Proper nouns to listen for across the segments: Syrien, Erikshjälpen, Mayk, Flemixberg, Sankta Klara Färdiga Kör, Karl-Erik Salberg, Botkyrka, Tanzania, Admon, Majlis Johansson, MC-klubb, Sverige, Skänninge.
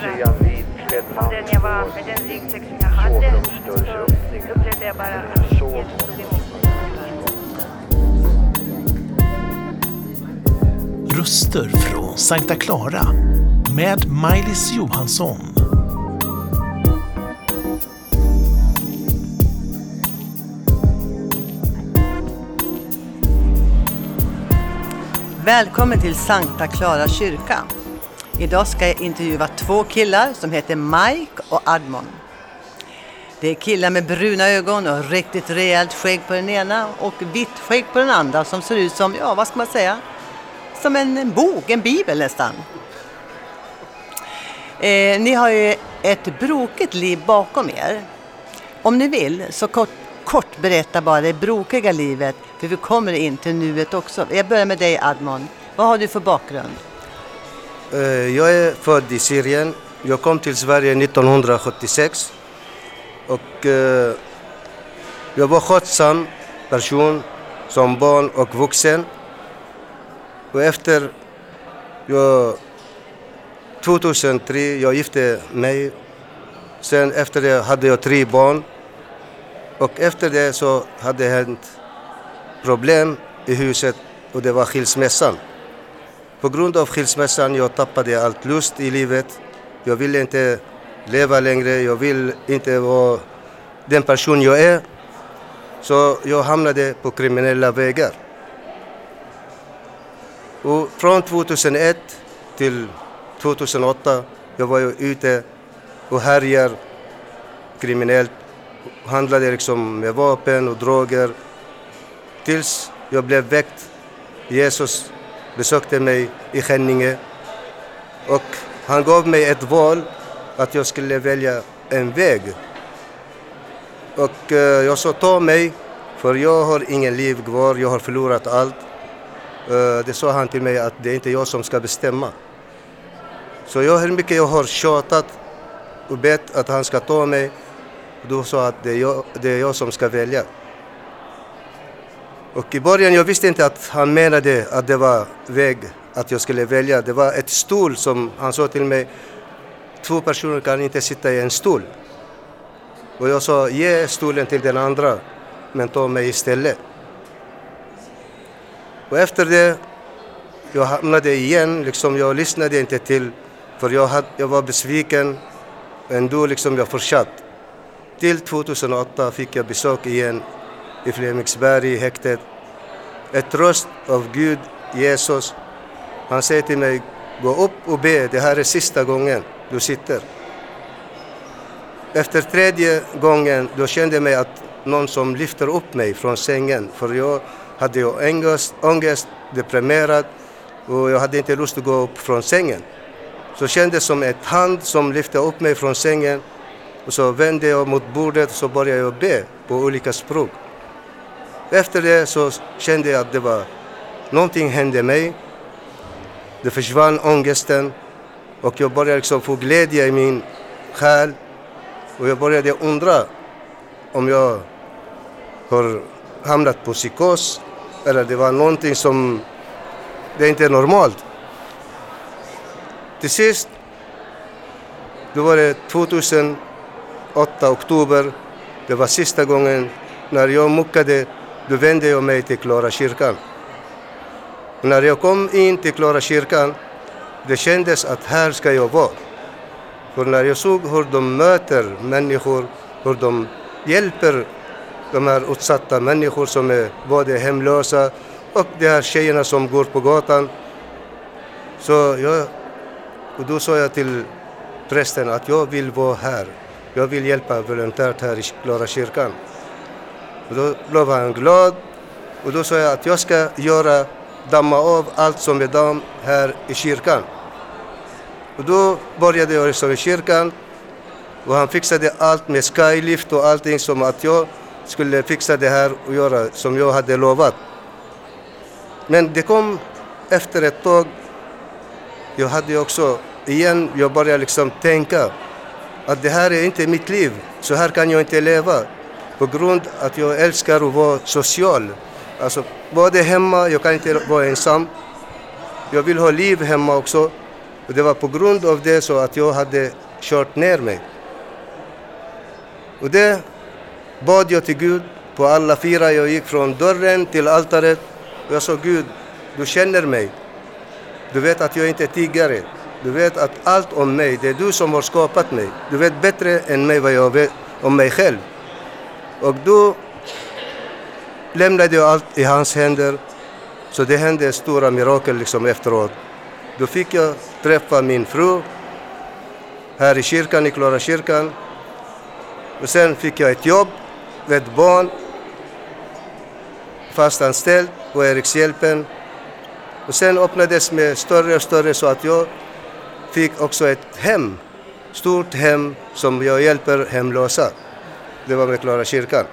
Tanzania vid Fredland. Jag var med den ryggsäck som jag hade så upplevde jag bara att jag stod emot. Röster från Sankta Klara med Majlis Johansson. Välkommen till Sankta Klara kyrka. Idag ska jag intervjua två killar som heter Mayk och Admon. Det är killar med bruna ögon och riktigt rejält skägg på den ena och vitt skägg på den andra som ser ut som, ja vad ska man säga, som en bok, en bibel nästan. Ni har ju ett brokigt liv bakom er. Om ni vill så kort berätta bara det brokiga livet, för vi kommer in till nuet också. Jag börjar med dig Admon. Vad har du för bakgrund? Jag är född i Syrien. Jag kom till Sverige 1976 och jag var skötsam person som barn och vuxen. Och efter 2003 jag gifte mig. Sen efter det hade jag 3 barn. Och efter det så hade det hänt problem i huset och det var skilsmässan. På grund av skilsmässan jag tappade allt lust i livet. Jag ville inte leva längre, jag vill inte vara den person jag är. Så jag hamnade på kriminella vägar. Och från 2001 till 2008 jag var ute och härjade kriminellt. Handlade liksom med vapen och droger. Tills jag blev väckt. Jesus besökte mig i Skänninge. Och han gav mig ett val. Att jag skulle välja en väg. Och jag sa ta mig. För jag har ingen liv kvar. Jag har förlorat allt. Det sa han till mig att det är inte jag som ska bestämma. Så jag, hur mycket jag har tjatat. Och bett att han ska ta mig. Då sa att det är jag som ska välja. Och i början jag visste inte att han menade att det var väg att jag skulle välja. Det var ett stol som han sa till mig. 2 personer kan inte sitta i en stol. Och jag sa ge stolen till den andra. Men ta mig istället. Och efter det jag hamnade igen. Liksom jag lyssnade inte till. För jag var besviken. Ändå liksom jag fortsatt. Till 2008 fick jag besök igen i Flemixberg i häktet. Ett röst av Gud, Jesus. Han säger till mig, gå upp och be. Det här är sista gången du sitter. Efter 3:e gången då kände jag mig att någon som lyfter upp mig från sängen. För jag hade ångest, deprimerad och jag hade inte lust att gå upp från sängen. Så kändes som ett hand som lyfte upp mig från sängen. Och så vände jag mot bordet så började jag be på olika språk. Efter det så kände jag att det var någonting hände mig. Det försvann ångesten och jag började liksom få glädje i min själ. Och jag började undra om jag har hamnat på psykos eller det var någonting som det inte är normalt. Till sist då var det 2000 8 oktober, det var sista gången när jag muckade, då vände jag mig till Klara kyrkan. Och när jag kom in till Klara kyrkan, det kändes att här ska jag vara. För när jag såg hur de möter människor, hur de hjälper de här utsatta människor som är både hemlösa och de här tjejerna som går på gatan. Och då sa jag till prästen att jag vill vara här. Jag vill hjälpa volontärt här i Klara kyrkan. Och då blev han glad. Och då sa jag att jag ska damma av allt som är damm här i kyrkan. Och då började jag resa i kyrkan. Och han fixade allt med skylift och allting som att jag skulle fixa det här och göra som jag hade lovat. Men det kom efter ett tag. Jag hade också igen, jag började liksom tänka. Att det här är inte mitt liv. Så här kan jag inte leva. På grund att jag älskar att vara social. Alltså både hemma, jag kan inte vara ensam. Jag vill ha liv hemma också. Och det var på grund av det så att jag hade kört ner mig. Och det bad jag till Gud på alla fyra. Jag gick från dörren till altaret och jag sa: Gud, du känner mig. Du vet att jag inte är tiggare. Du vet att allt om mig, det är du som har skapat mig. Du vet bättre än mig vad jag vet om mig själv. Och då lämnade jag allt i hans händer. Så det hände stora mirakel liksom efteråt. Då fick jag träffa min fru här i kyrkan, i Klara kyrkan. Och sen fick jag ett jobb, ett barn, fastanställd på Erikshjälpen. Och sen öppnades med större och större så att jag fick också ett hem, stort hem som jag hjälper hemlösa. Det var med Klara kyrkan.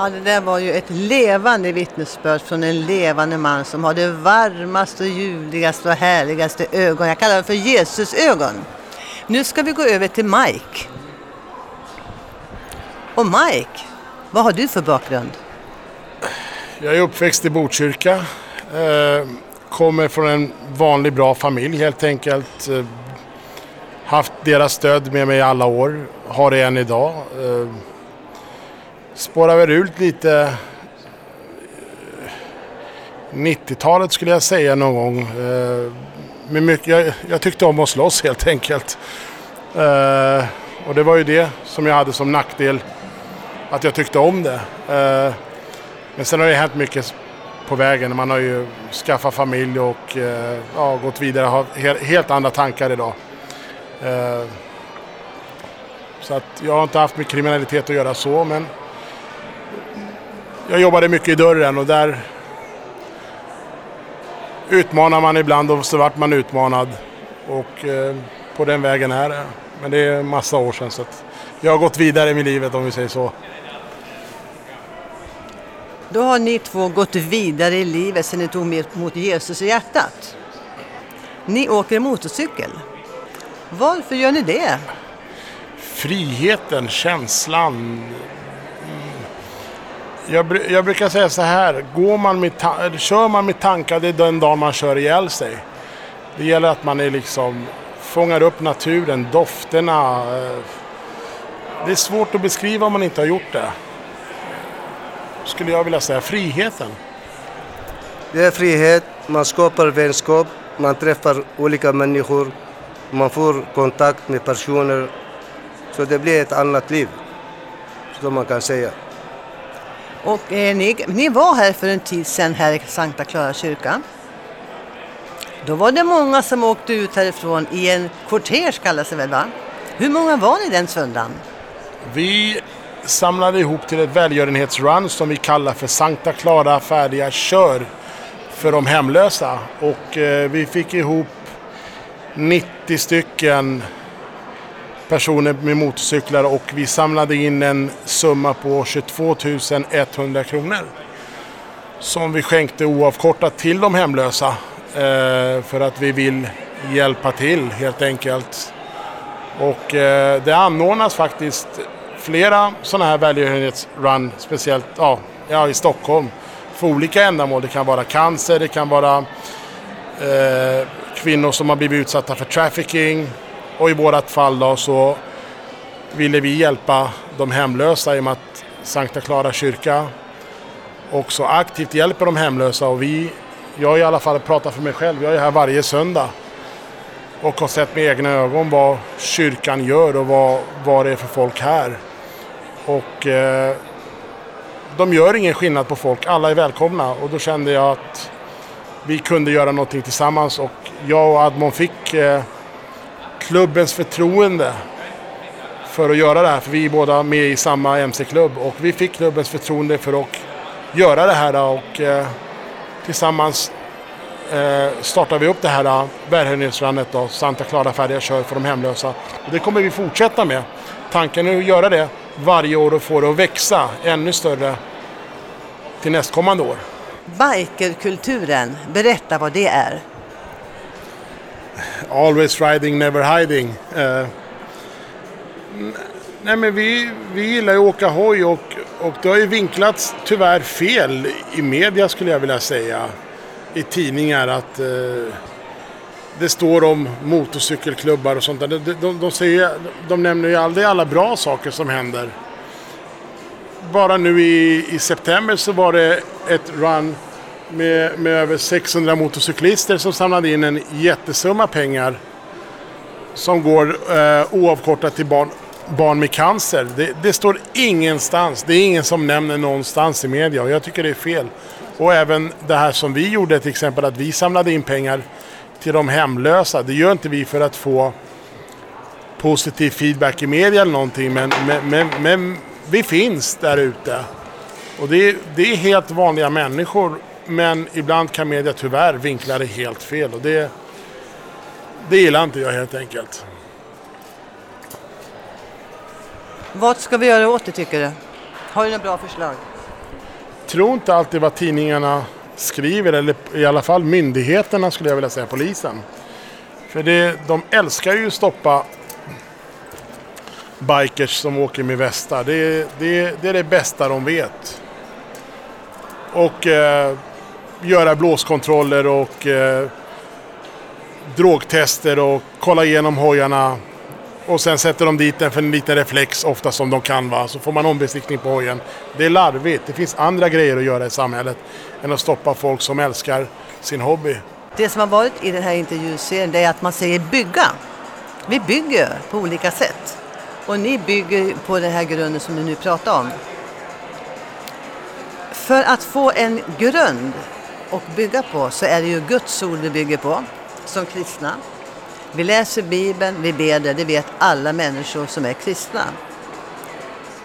Ja, det där var ju ett levande vittnesbörd från en levande man som har det varmaste, ljuvligaste och härligaste ögon. Jag kallar det för Jesus ögon. Nu ska vi gå över till Mayk. Och Mayk, vad har du för bakgrund? Jag är uppväxt i Botkyrka. Kommer från en vanlig bra familj helt enkelt. Haft deras stöd med mig i alla år. Har det än idag. Spårar väl ut lite 90-talet skulle jag säga någon gång. Med mycket, jag tyckte om att slåss helt enkelt. Och det var ju det som jag hade som nackdel. Att jag tyckte om det. Men sen har det hänt mycket på vägen. Man har ju skaffat familj och ja, gått vidare. Har helt andra tankar idag. Så att jag har inte haft med kriminalitet att göra så. Men jag jobbade mycket i dörren och där utmanar man ibland och så vart man utmanad. Och på den vägen är det. Men det är en massa år sedan så att jag har gått vidare med livet om vi säger så. Då har ni två gått vidare i livet sedan ni tog mot Jesus i hjärtat. Ni åker motorcykel. Varför gör ni det? Friheten, känslan. Jag brukar säga så här. Kör man med tankar, det är den dagen man kör ihjäl sig. Det gäller att man är liksom fångar upp naturen, dofterna. Det är svårt att beskriva om man inte har gjort det. Skulle jag vilja säga friheten. Det är frihet. Man skapar vänskap. Man träffar olika människor. Man får kontakt med personer. Så det blir ett annat liv. Som man kan säga. Och ni var här för en tid sedan här i Sankta Klara kyrkan. Då var det många som åkte ut härifrån i en kortege kallas det väl va? Hur många var ni den söndagen? Vi samlade ihop till ett välgörenhetsrun som vi kallar för Sankta Klara Färdiga Kör för de hemlösa. Och vi fick ihop 90 stycken personer med motorcyklar och vi samlade in en summa på 22 100 kronor. Som vi skänkte oavkortat till de hemlösa för att vi vill hjälpa till helt enkelt. Och det anordnas faktiskt flera sådana här välgörenhetsrun speciellt i Stockholm för olika ändamål. Det kan vara cancer, det kan vara kvinnor som har blivit utsatta för trafficking och i vårat fall då, så ville vi hjälpa de hemlösa i och med att Sankta Klara kyrka också aktivt hjälper de hemlösa och jag i alla fall pratar för mig själv, jag är här varje söndag och har sett med egna ögon vad kyrkan gör och vad det är för folk här. Och de gör ingen skillnad på folk. Alla är välkomna. Och då kände jag att vi kunde göra någonting tillsammans. Och jag och Admon fick klubbens förtroende för att göra det här. För vi är båda med i samma MC-klubb. Och vi fick klubbens förtroende för att göra det här. Och tillsammans startar vi upp det här välgörenhetsrunnet då, Sankta Klara Färdiga Kör för de hemlösa. Och det kommer vi fortsätta med. Tanken är att göra det varje år och få det att växa ännu större till nästkommande år. Bikerkulturen, berätta vad det är. Always riding, never hiding. Nej men vi gillar ju att åka hoj och det har ju vinklats tyvärr fel i media skulle jag vilja säga. I tidningar att det står om motorcykelklubbar och sånt där. De nämner ju aldrig alla bra saker som händer. Bara nu i september så var det ett run med över 600 motorcyklister som samlade in en jättesumma pengar som går oavkortat till barn med cancer. Det står ingenstans. Det är ingen som nämner någonstans i media, och jag tycker det är fel. Och även det här som vi gjorde till exempel, att vi samlade in pengar till de hemlösa. Det gör inte vi för att få positiv feedback i media eller någonting, men vi finns där ute. Och det är helt vanliga människor, men ibland kan media tyvärr vinkla det helt fel, och det gillar inte jag helt enkelt. Vad ska vi göra åt det, tycker du? Har du några bra förslag? Tror inte alltid vad tidningarna skriver, eller i alla fall myndigheterna, skulle jag vilja säga, polisen. För de älskar ju stoppa bikers som åker med västar. Det är det bästa de vet. Och göra blåskontroller och drogtester och kolla igenom hojarna. Och sen sätter de dit den för en liten reflex, ofta som de kan, va? Så får man ombesiktning på hojen. Det är larvigt. Det finns andra grejer att göra i samhället än att stoppa folk som älskar sin hobby. Det som har varit i den här intervjuserien, det är att man säger bygga. Vi bygger på olika sätt. Och ni bygger på den här grunden som du nu pratar om. För att få en grund att bygga på så är det ju Guds ord vi bygger på som kristna. Vi läser Bibeln, vi ber det vet alla människor som är kristna.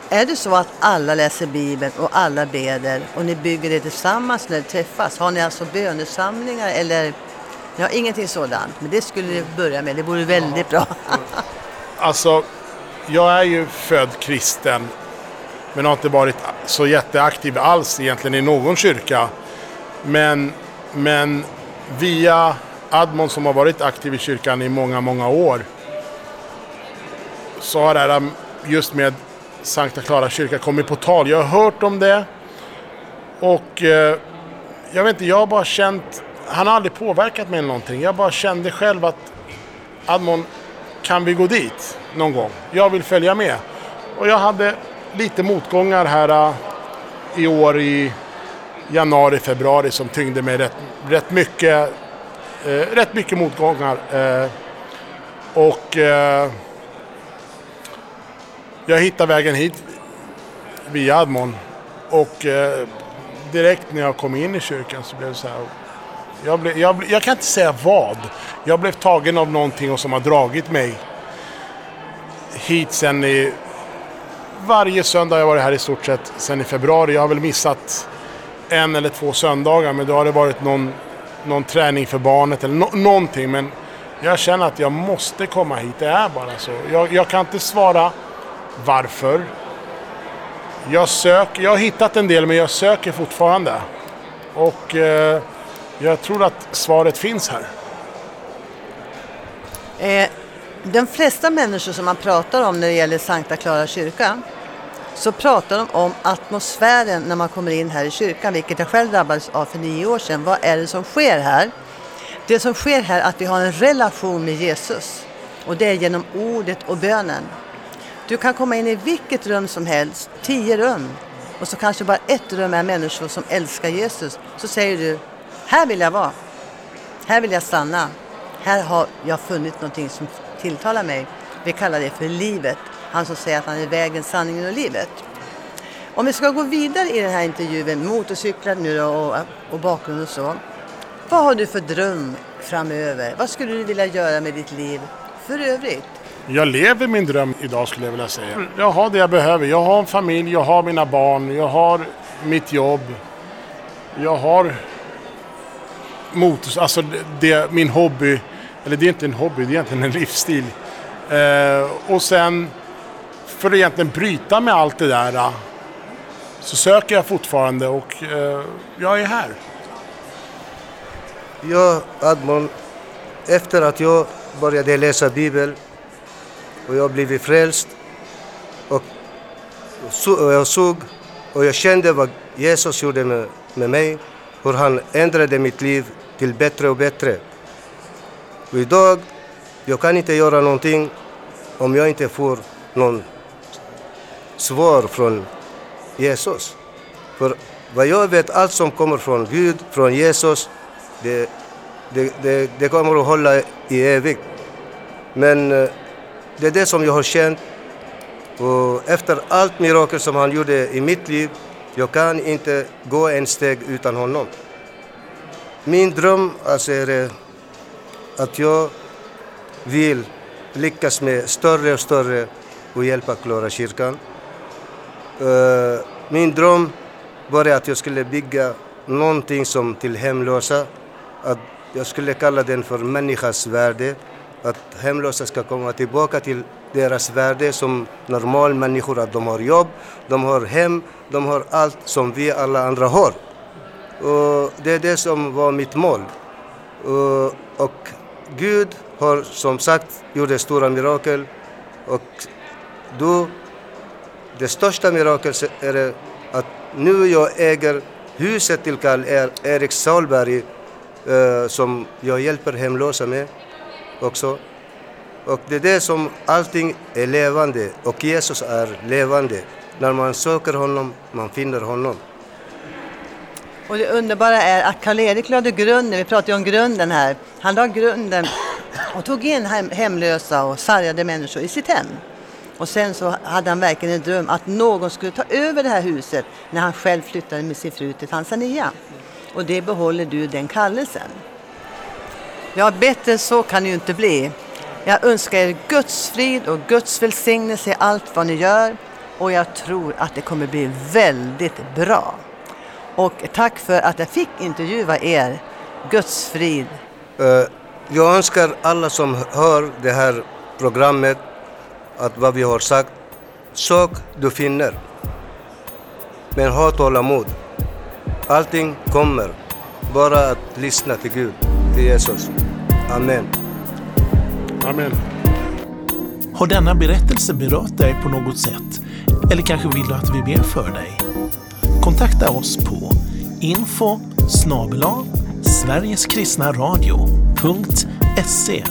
Är det så att alla läser Bibeln och alla ber och ni bygger det tillsammans när det träffas? Har ni alltså bönesamlingar eller ingenting sådant? Men det skulle du börja med, det vore väldigt bra. Alltså, jag är ju född kristen, men har inte varit så jätteaktiv alls egentligen i någon kyrka. Men via Admon, som har varit aktiv i kyrkan i många, många år, så har det här just med Sankta Klara kyrka kommit på tal. Jag har hört om det, och jag vet inte, jag har bara känt, han har aldrig påverkat mig eller någonting. Jag bara kände själv att Admon, kan vi gå dit någon gång? Jag vill följa med. Och jag hade lite motgångar här i år i januari, februari, som tyngde mig rätt mycket. Rätt mycket motgångar, och jag hittade vägen hit via Admon, och direkt när jag kom in i kyrkan så blev det så här, jag kan inte säga vad, jag blev tagen av någonting och som har dragit mig hit sen i varje söndag. Jag har varit här i stort sett sen i februari. Jag har väl missat en eller två söndagar, men då har det varit någon träning för barnet eller någonting, men jag känner att jag måste komma hit. Det är bara så. Jag kan inte svara varför. Jag har hittat en del, men jag söker fortfarande. Och jag tror att svaret finns här. De flesta människor som man pratar om när det gäller Sankta Klara kyrka, så pratar de om atmosfären när man kommer in här i kyrkan, vilket jag själv drabbades av för 9 år sedan. Vad är det som sker här? Det som sker här är att vi har en relation med Jesus. Och det är genom ordet och bönen. Du kan komma in i vilket rum som helst, 10 rum. Och så kanske bara ett rum är människor som älskar Jesus. Så säger du, här vill jag vara. Här vill jag stanna. Här har jag funnit någonting som tilltalar mig. Vi kallar det för livet. Han som säger att han är vägen, sanningen och livet. Om vi ska gå vidare i den här intervjun, motorcyklar nu och bakgrund och så. Vad har du för dröm framöver? Vad skulle du vilja göra med ditt liv för övrigt? Jag lever min dröm idag, skulle jag vilja säga. Jag har det jag behöver. Jag har en familj, jag har mina barn, jag har mitt jobb. Jag har min hobby. Eller det är inte en hobby, det är egentligen en livsstil. Och sen, för att egentligen bryta med allt det där, så söker jag fortfarande, och jag är här. Jag, Admon, efter att jag började läsa Bibeln och jag blev frälst och jag såg och jag kände vad Jesus gjorde med mig, hur han ändrade mitt liv till bättre och bättre. Och idag, jag kan inte göra någonting om jag inte får någon svar från Jesus. För vad jag vet, allt som kommer från Gud, från Jesus, det kommer att hålla i evigt. Men det är det som jag har känt. Och efter allt mirakel som han gjorde i mitt liv, jag kan inte gå en steg utan honom. Min dröm alltså är att jag vill lyckas med större och större och hjälpa Klara kyrkan. Min dröm var att jag skulle bygga någonting som till hemlösa. Att jag skulle kalla den för människans värde. Att hemlösa ska komma tillbaka till deras värde som normala människor. Att de har jobb, de har hem, de har allt som vi alla andra har. Och det är det som var mitt mål. Och Gud har som sagt gjort stora mirakel. Och då, det största mirakel är att nu jag äger huset till Karl-Erik Salberg som jag hjälper hemlösa med också. Och det är det som allting är levande, och Jesus är levande. När man söker honom, man finner honom. Och det underbara är att Karl-Erik lade grunden, vi pratade om grunden här. Han lade grunden och tog in hemlösa och sargade människor i sitt hem. Och sen så hade han verkligen en dröm att någon skulle ta över det här huset när han själv flyttade med sin fru till Tanzania. Och det behåller du, den kallelsen. Ja, bättre så kan det ju inte bli. Jag önskar er Guds frid och Guds välsignelse i allt vad ni gör. Och jag tror att det kommer bli väldigt bra. Och tack för att jag fick intervjua er. Guds frid. Jag önskar alla som hör det här programmet att vad vi har sagt, sök du finner. Men ha tålamod. Allting kommer. Bara att lyssna till Gud, till Jesus. Amen. Amen. Har denna berättelse berört dig på något sätt? Eller kanske vill du att vi ber för dig? Kontakta oss på info@sverigeskristnaradio.se